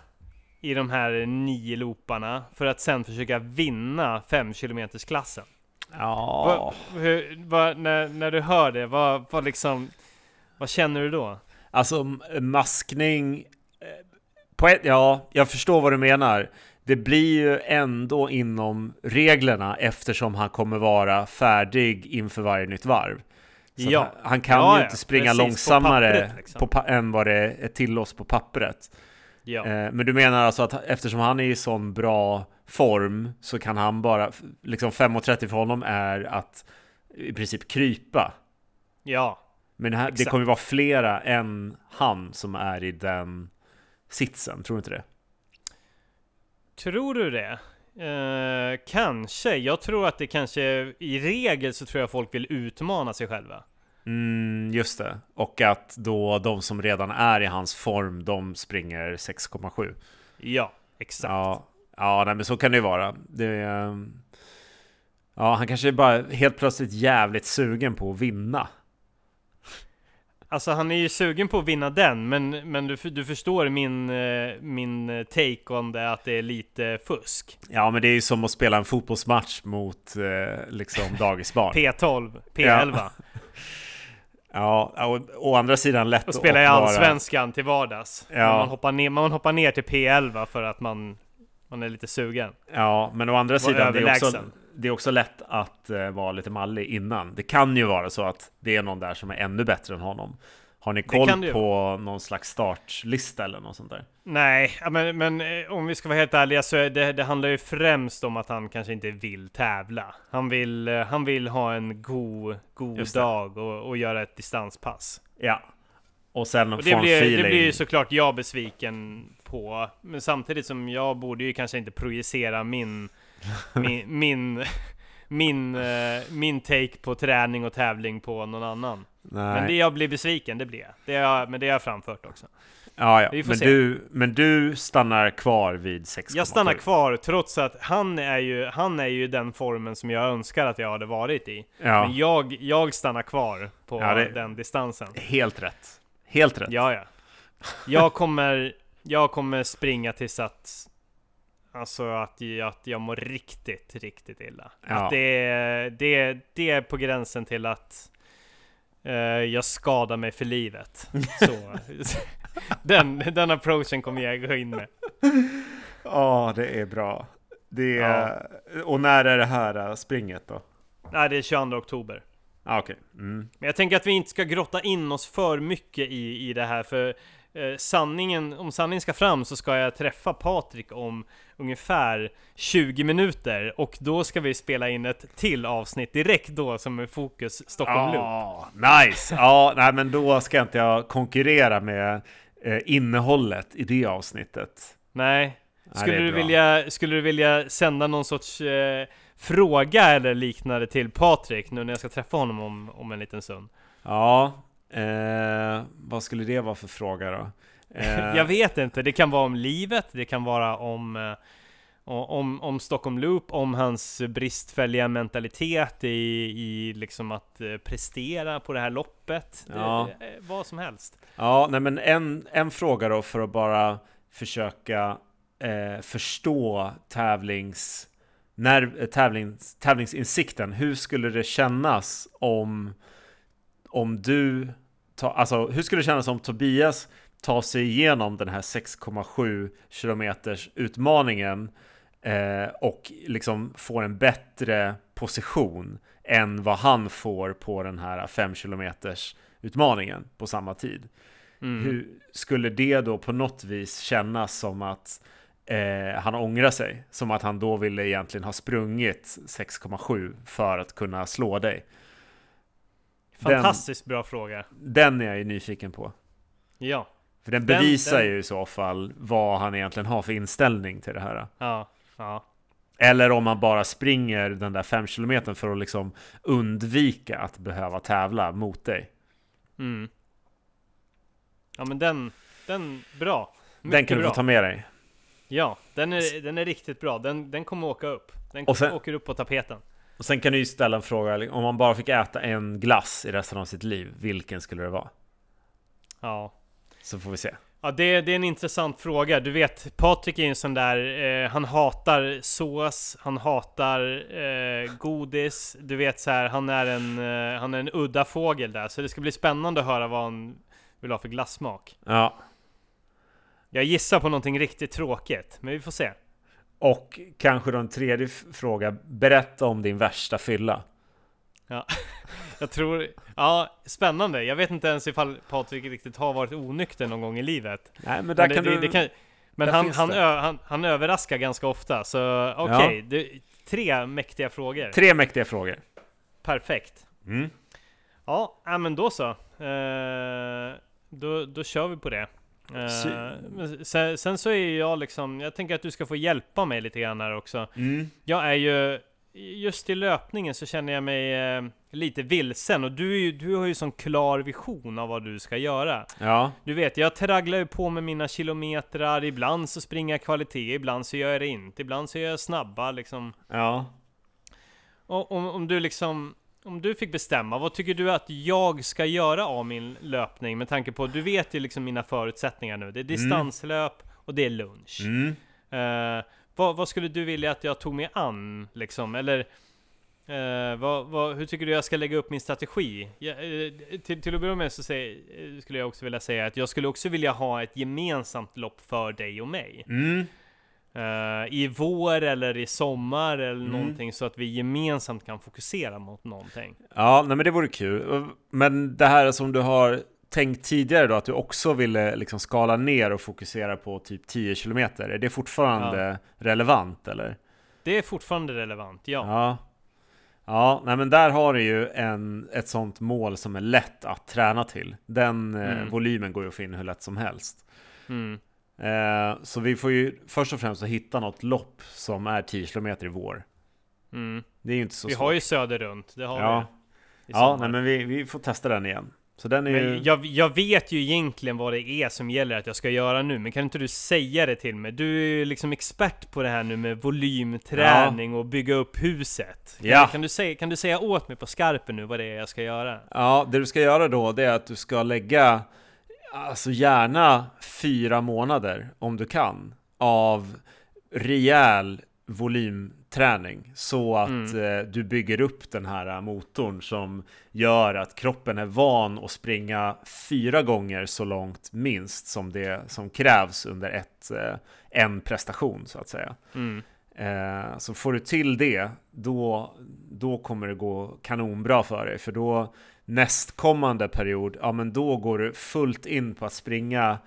i de här nio looparna för att sen försöka vinna femkilometersklassen. Ja. Va, hur, va, när, när du hör det, vad liksom, vad känner du då? Alltså maskning På ett, ja, jag förstår vad du menar. Det blir ju ändå inom reglerna eftersom han kommer vara färdig inför varje nytt varv. Så ja. han, han kan ja, ju inte springa ja, långsammare på pappret, liksom. på, än vad det är till oss på pappret. Ja. Eh, men du menar alltså att eftersom han är i sån bra form så kan han bara, liksom fem och trettio för honom är att i princip krypa. Ja. Men det, här, det kommer ju vara flera än han som är i den sitsen, tror du inte det? Tror du det? Eh, kanske. Jag tror att det kanske, i regel så tror jag folk vill utmana sig själva. Mm, just det. Och att då de som redan är i hans form, de springer sex komma sju. Ja, exakt. Ja, ja nej, men så kan det ju vara. Det är, ja, han kanske är bara helt plötsligt jävligt sugen på att vinna. Alltså han är ju sugen på att vinna den, men, men du, du förstår min, min take on det, att det är lite fusk. Ja, men det är ju som att spela en fotbollsmatch mot liksom dagisbarn. P tolv, P elva. Ja, ja och, å andra sidan lätt att spela i allsvenskan till vardags. Ja. Man, hoppar ner, man hoppar ner till P elva för att man, man är lite sugen. Ja, men å andra sidan det är också... Det är också lätt att uh, vara lite mallig innan. Det kan ju vara så att det är någon där som är ännu bättre än honom. Har ni koll på någon slags startlista eller något sånt där? Nej, men, men om vi ska vara helt ärliga så är det, det handlar ju främst om att han kanske inte vill tävla. Han vill, han vill ha en god, god dag och, och göra ett distanspass. Ja, och sen och det, blir, det blir ju såklart jag besviken på. Men samtidigt som jag borde ju kanske inte projicera min... Min, min, min, min take på träning och tävling på någon annan. Nej. Men det jag blir besviken, det blir jag. Det jag men det har jag framfört också. Ja, ja. Men, du, men du stannar kvar vid sex komma sju. Jag stannar kvar trots att han är ju, han är ju den formen som jag önskar att jag hade varit i. Ja. Men jag, jag stannar kvar på ja, den distansen. Helt rätt. Helt rätt. Ja, ja. Jag kommer, jag kommer springa tills att... Alltså att, att jag mår riktigt, riktigt illa. Ja. Att det, det, det är på gränsen till att eh, jag skadar mig för livet. Så, den, den approachen kommer jag gå in med. Ja, det är bra. Det är, ja. Och när är det här springet då? Nej, det är tjugoandra oktober. Ah, okay. Mm. Men jag tänker att vi inte ska grotta in oss för mycket i, i det här. För... sanningen, om sanningen ska fram så ska jag träffa Patrik om ungefär tjugo minuter och då ska vi spela in ett till avsnitt direkt då som är fokus Stockholm Loop. Ah, nice. Ja, nej, men då ska inte jag konkurrera med eh, innehållet i det avsnittet. Nej. Skulle, ja, du, vilja, skulle du vilja sända någon sorts eh, fråga eller liknande till Patrik nu när jag ska träffa honom om, om en liten stund? Ja. Eh, vad skulle det vara för fråga då? Eh, jag vet inte, det kan vara om livet, det kan vara om, eh, om, om Stockholm Loop, om hans bristfälliga mentalitet i, i liksom att prestera på det här loppet, ja. det, eh, vad som helst. Ja, nej, men en, en fråga då för att bara försöka eh, förstå tävlings, när, tävlings, tävlingsinsikten. Hur skulle det kännas om Om du, ta, alltså hur skulle det kännas om Tobias tar sig igenom den här sex komma sju kilometers utmaningen eh, och liksom får en bättre position än vad han får på den här fem kilometers utmaningen på samma tid? Mm. Hur skulle det då på något vis kännas som att eh, han ångrar sig? Som att han då ville egentligen ha sprungit sex komma sju för att kunna slå dig? Fantastiskt den, bra fråga. Den är jag ju nyfiken på. Ja. För den bevisar den, den... ju i så fall vad han egentligen har för inställning till det här. Ja, ja. Eller om han bara springer den där fem kilometern för att liksom undvika att behöva tävla mot dig. Mm. Ja, men den, den bra. Mycket den kan du bra. Få ta med dig. Ja, den är, den är riktigt bra. Den, den kommer åka upp. Den kommer, sen, åker upp på tapeten. Och sen kan du ju ställa en fråga, om man bara fick äta en glass i resten av sitt liv, vilken skulle det vara? Ja. Så får vi se. Ja, det, det är en intressant fråga. Du vet, Patrik är en sån där, eh, han hatar sås, han hatar eh, godis. Du vet så här, han är en, eh, han är en udda fågel där. Så det ska bli spännande att höra vad han vill ha för glassmak. Ja. Jag gissar på någonting riktigt tråkigt, men vi får se. Och kanske den tredje fråga, berätta om din värsta fylla. Ja, jag tror, ja, spännande. Jag vet inte ens ifall Patrik riktigt har varit onykter någon gång i livet. Nej, men där men det, kan det, du... Det kan, men han, han, ö, han, han överraskar ganska ofta, så okej. Okay, ja. Tre mäktiga frågor. Tre mäktiga frågor. Perfekt. Mm. Ja, men då så. Eh, då, då kör vi på det. Uh, sen, sen så är jag liksom, jag tänker att du ska få hjälpa mig lite grann här också. Mm. Jag är ju, just i löpningen så känner jag mig eh, lite vilsen. Och du, är ju, du har ju sån klar vision av vad du ska göra. Ja. Du vet, jag tragglar ju på med mina kilometrar. Ibland så springer jag kvalitet, ibland så gör jag det inte. Ibland så gör jag snabba liksom. Ja. Och om, om du liksom... Om du fick bestämma, vad tycker du att jag ska göra av min löpning? Med tanke på, du vet ju liksom mina förutsättningar nu. Det är distanslöp och det är lunch. Mm. Uh, vad, vad skulle du vilja att jag tog mig an? Liksom? Eller uh, vad, vad, hur tycker du jag ska lägga upp min strategi? Jag, till, till att börja med så säg, skulle jag också vilja säga att jag skulle också vilja ha ett gemensamt lopp för dig och mig. Mm. Uh, i vår eller i sommar eller mm. någonting, så att vi gemensamt kan fokusera mot någonting. Ja, nej, men det vore kul. Men det här som du har tänkt tidigare då, att du också ville liksom skala ner och fokusera på typ tio kilometer, är det fortfarande ja. relevant eller? Det är fortfarande relevant, ja. Ja, ja, nej, men där har du ju en, ett sånt mål som är lätt att träna till. Den mm. eh, volymen går ju att få in hur lätt som helst. Mm. Eh, så vi får ju först och främst hitta något lopp som är tio kilometer i vår. Mm. Det är ju inte så vi svårt. Har ju söder runt, det har ja. vi. Ja, nej, men vi, vi får testa den igen. Så den är ju... jag, jag vet ju egentligen vad det är som gäller att jag ska göra nu, men kan inte du säga det till mig? Du är ju liksom expert på det här nu med volymträning ja. och bygga upp huset. Kan, ja. kan, du säga, kan du säga åt mig på skarpen nu vad det är jag ska göra? Ja, det du ska göra då, det är att du ska lägga... Alltså gärna fyra månader om du kan av rejäl volymträning, så att mm. eh, du bygger upp den här motorn som gör att kroppen är van att springa fyra gånger så långt minst som det som krävs under ett, eh, en prestation så att säga. Mm. Eh, så får du till det, då, då kommer det gå kanonbra för dig, för då nästkommande period, ja men då går du fullt in på att springa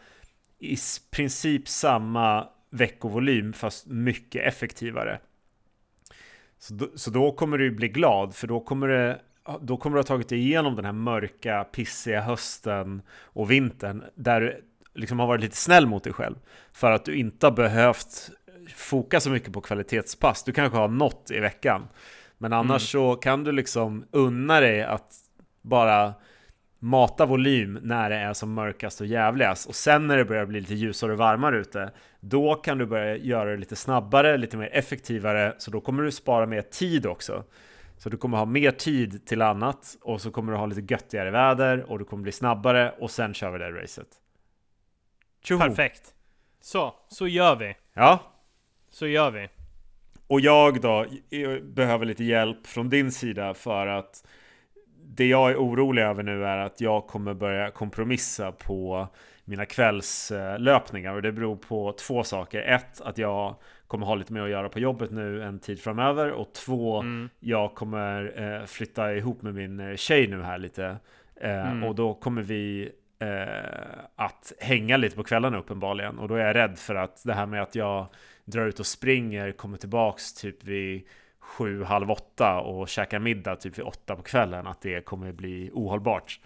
i princip samma veckovolym fast mycket effektivare. Så då, så då kommer du bli glad, för då kommer, det, då kommer du ha tagit dig igenom den här mörka, pissiga hösten och vintern där du liksom har varit lite snäll mot dig själv för att du inte har behövt foka så mycket på kvalitetspass. Du kanske har något i veckan, men annars mm. så kan du liksom unna dig att bara mata volym när det är som mörkast och jävligast. Och sen när det börjar bli lite ljusare och varmare ute, då kan du börja göra det lite snabbare, lite mer effektivare. Så då kommer du spara mer tid också. Så du kommer ha mer tid till annat, och så kommer du ha lite göttigare väder, och du kommer bli snabbare, och sen kör vi det racet. Tjoho. Perfekt. Så, så gör vi. Ja. Så gör vi. Och jag då jag behöver lite hjälp från din sida, för att det jag är orolig över nu är att jag kommer börja kompromissa på mina kvällslöpningar, och det beror på två saker. Ett, att jag kommer ha lite mer att göra på jobbet nu en tid framöver, och två, mm. jag kommer eh, flytta ihop med min tjej nu här lite eh, mm. och då kommer vi eh, att hänga lite på kvällarna uppenbarligen, och då är jag rädd för att det här med att jag drar ut och springer kommer tillbaks typ vid sju, halv åtta och käka middag typ vid åtta på kvällen, att det kommer bli ohållbart.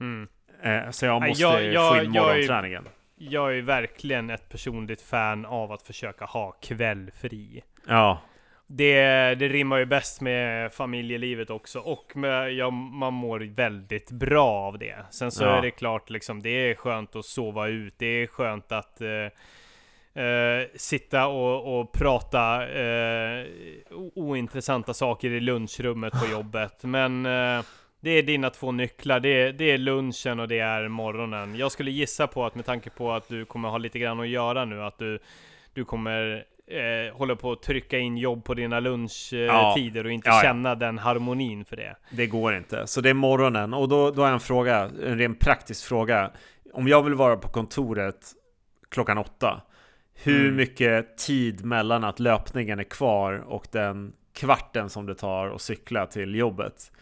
Mm. Eh, så jag måste jag, jag, få in morgonträningen. Jag, jag är verkligen ett personligt fan av att försöka ha kvällfri. Ja. Det, det rimmar ju bäst med familjelivet också, och med, ja, man mår väldigt bra av det. Sen så ja. är det klart, liksom, det är skönt att sova ut, det är skönt att... Eh, Uh, sitta och, och prata uh, ointressanta saker i lunchrummet på jobbet. Men uh, det är dina två nycklar, det, det är lunchen och det är morgonen. Jag skulle gissa på att med tanke på att du kommer ha lite grann att göra nu, att du, du kommer uh, hålla på att trycka in jobb på dina lunchtider ja. och inte ja, känna ja. den harmonin för det. Det går inte, så det är morgonen. Och då, då har jag en fråga, en ren praktisk fråga. Om jag vill vara på kontoret klockan åtta. Hur mm. mycket tid mellan att löpningen är kvar och den kvarten som det tar att cykla till jobbet?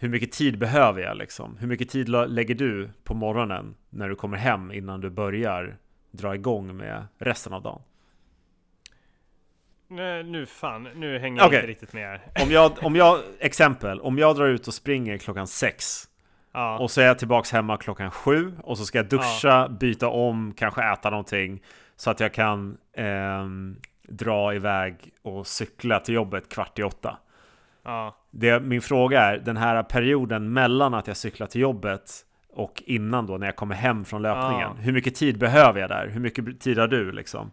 Hur mycket tid behöver jag liksom? Hur mycket tid lägger du på morgonen när du kommer hem innan du börjar dra igång med resten av dagen? Nej, nu fan, nu hänger okay. jag inte riktigt med. Om jag, om jag, exempel, om jag drar ut och springer klockan sex ja. och så är jag tillbaks hemma klockan sju och så ska jag duscha, ja. byta om, kanske äta någonting så att jag kan eh, dra iväg och cykla till jobbet kvart i åtta. Ja. Det, min fråga är, den här perioden mellan att jag cyklar till jobbet och innan då när jag kommer hem från löpningen, ja. hur mycket tid behöver jag där? Hur mycket tid har du liksom?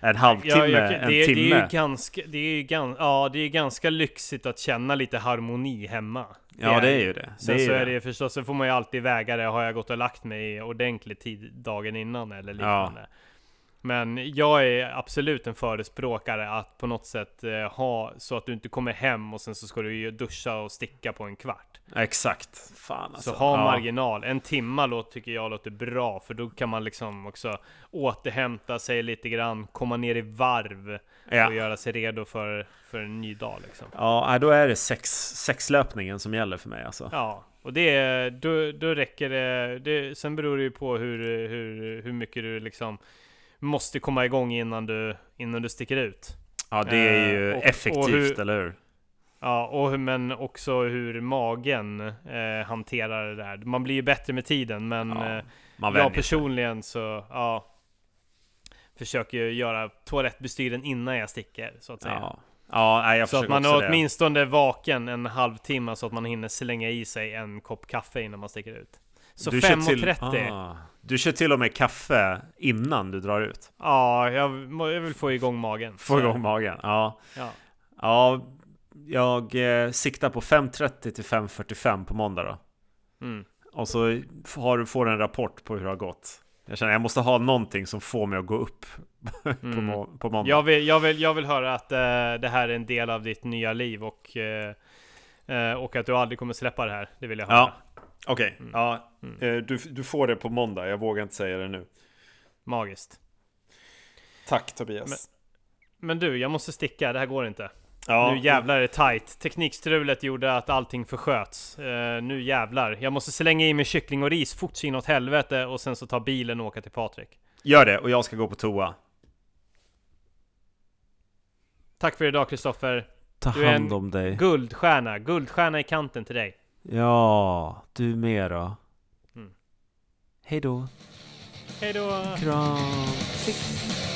En halvtimme, ja, en det, timme. Det är ju ganska, det är ju ganska, ja, det är ganska lyxigt att känna lite harmoni hemma. Det ja, är, det är ju det. det sen är så det. är det förstås, så får man ju alltid väga det. Har jag gått och lagt mig ordentligt tid dagen innan eller liknande? Ja. Men jag är absolut en förespråkare att på något sätt eh, ha så att du inte kommer hem och sen så ska du ju duscha och sticka på en kvart. Exakt. Fan alltså. Så ha ja. marginal. En timma låt, tycker jag låter bra, för då kan man liksom också återhämta sig lite grann, komma ner i varv ja. och göra sig redo för, för en ny dag liksom. Ja, då är det sex, sexlöpningen som gäller för mig alltså. Ja. Och det, då, då räcker det, det. Sen beror det ju på hur, hur, hur mycket du liksom måste komma igång innan du innan du sticker ut. Ja, det är ju eh, och, effektivt, och hur, eller hur? Ja, och men också hur magen eh, hanterar det där. Man blir ju bättre med tiden, men ja, man jag personligen sig. så ja, försöker ju göra toalettbestyren innan jag sticker, så att säga. Ja, ja nej, jag så att man är åtminstone det. vaken en halvtimme så att man hinner slänga i sig en kopp kaffe innan man sticker ut. Så du fem till, och trettio. Ah, du kör till och med kaffe innan du drar ut. Ja, ah, jag, jag vill få igång magen. Få igång magen, ja. Ja, ja jag eh, siktar på fem trettio till fem fyrtiofem på måndag då. Mm. Och så har du, får en rapport på hur det har gått. Jag känner jag måste ha någonting som får mig att gå upp på, mm. må, på måndag. Jag vill, jag vill, jag vill höra att eh, det här är en del av ditt nya liv och, eh, och att du aldrig kommer släppa det här. Det vill jag höra. Ja. Okej, okay, mm. ja, mm. Du, du får det på måndag. Jag vågar inte säga det nu. Magiskt. Tack Tobias. Men, men du, jag måste sticka, det här går inte. Ja. Nu jävlar är det tajt. Teknikstrulet gjorde att allting försköts. uh, Nu jävlar, jag måste slänga i mig kyckling och ris fort sin åt helvete. Och sen så ta bilen och åka till Patrik. Gör det, och jag ska gå på toa. Tack för idag Kristoffer. Ta hand om dig. Du är en guldstjärna, guldstjärna i kanten till dig. Ja, du med då. Mm. Hej då. Hej då. Kram.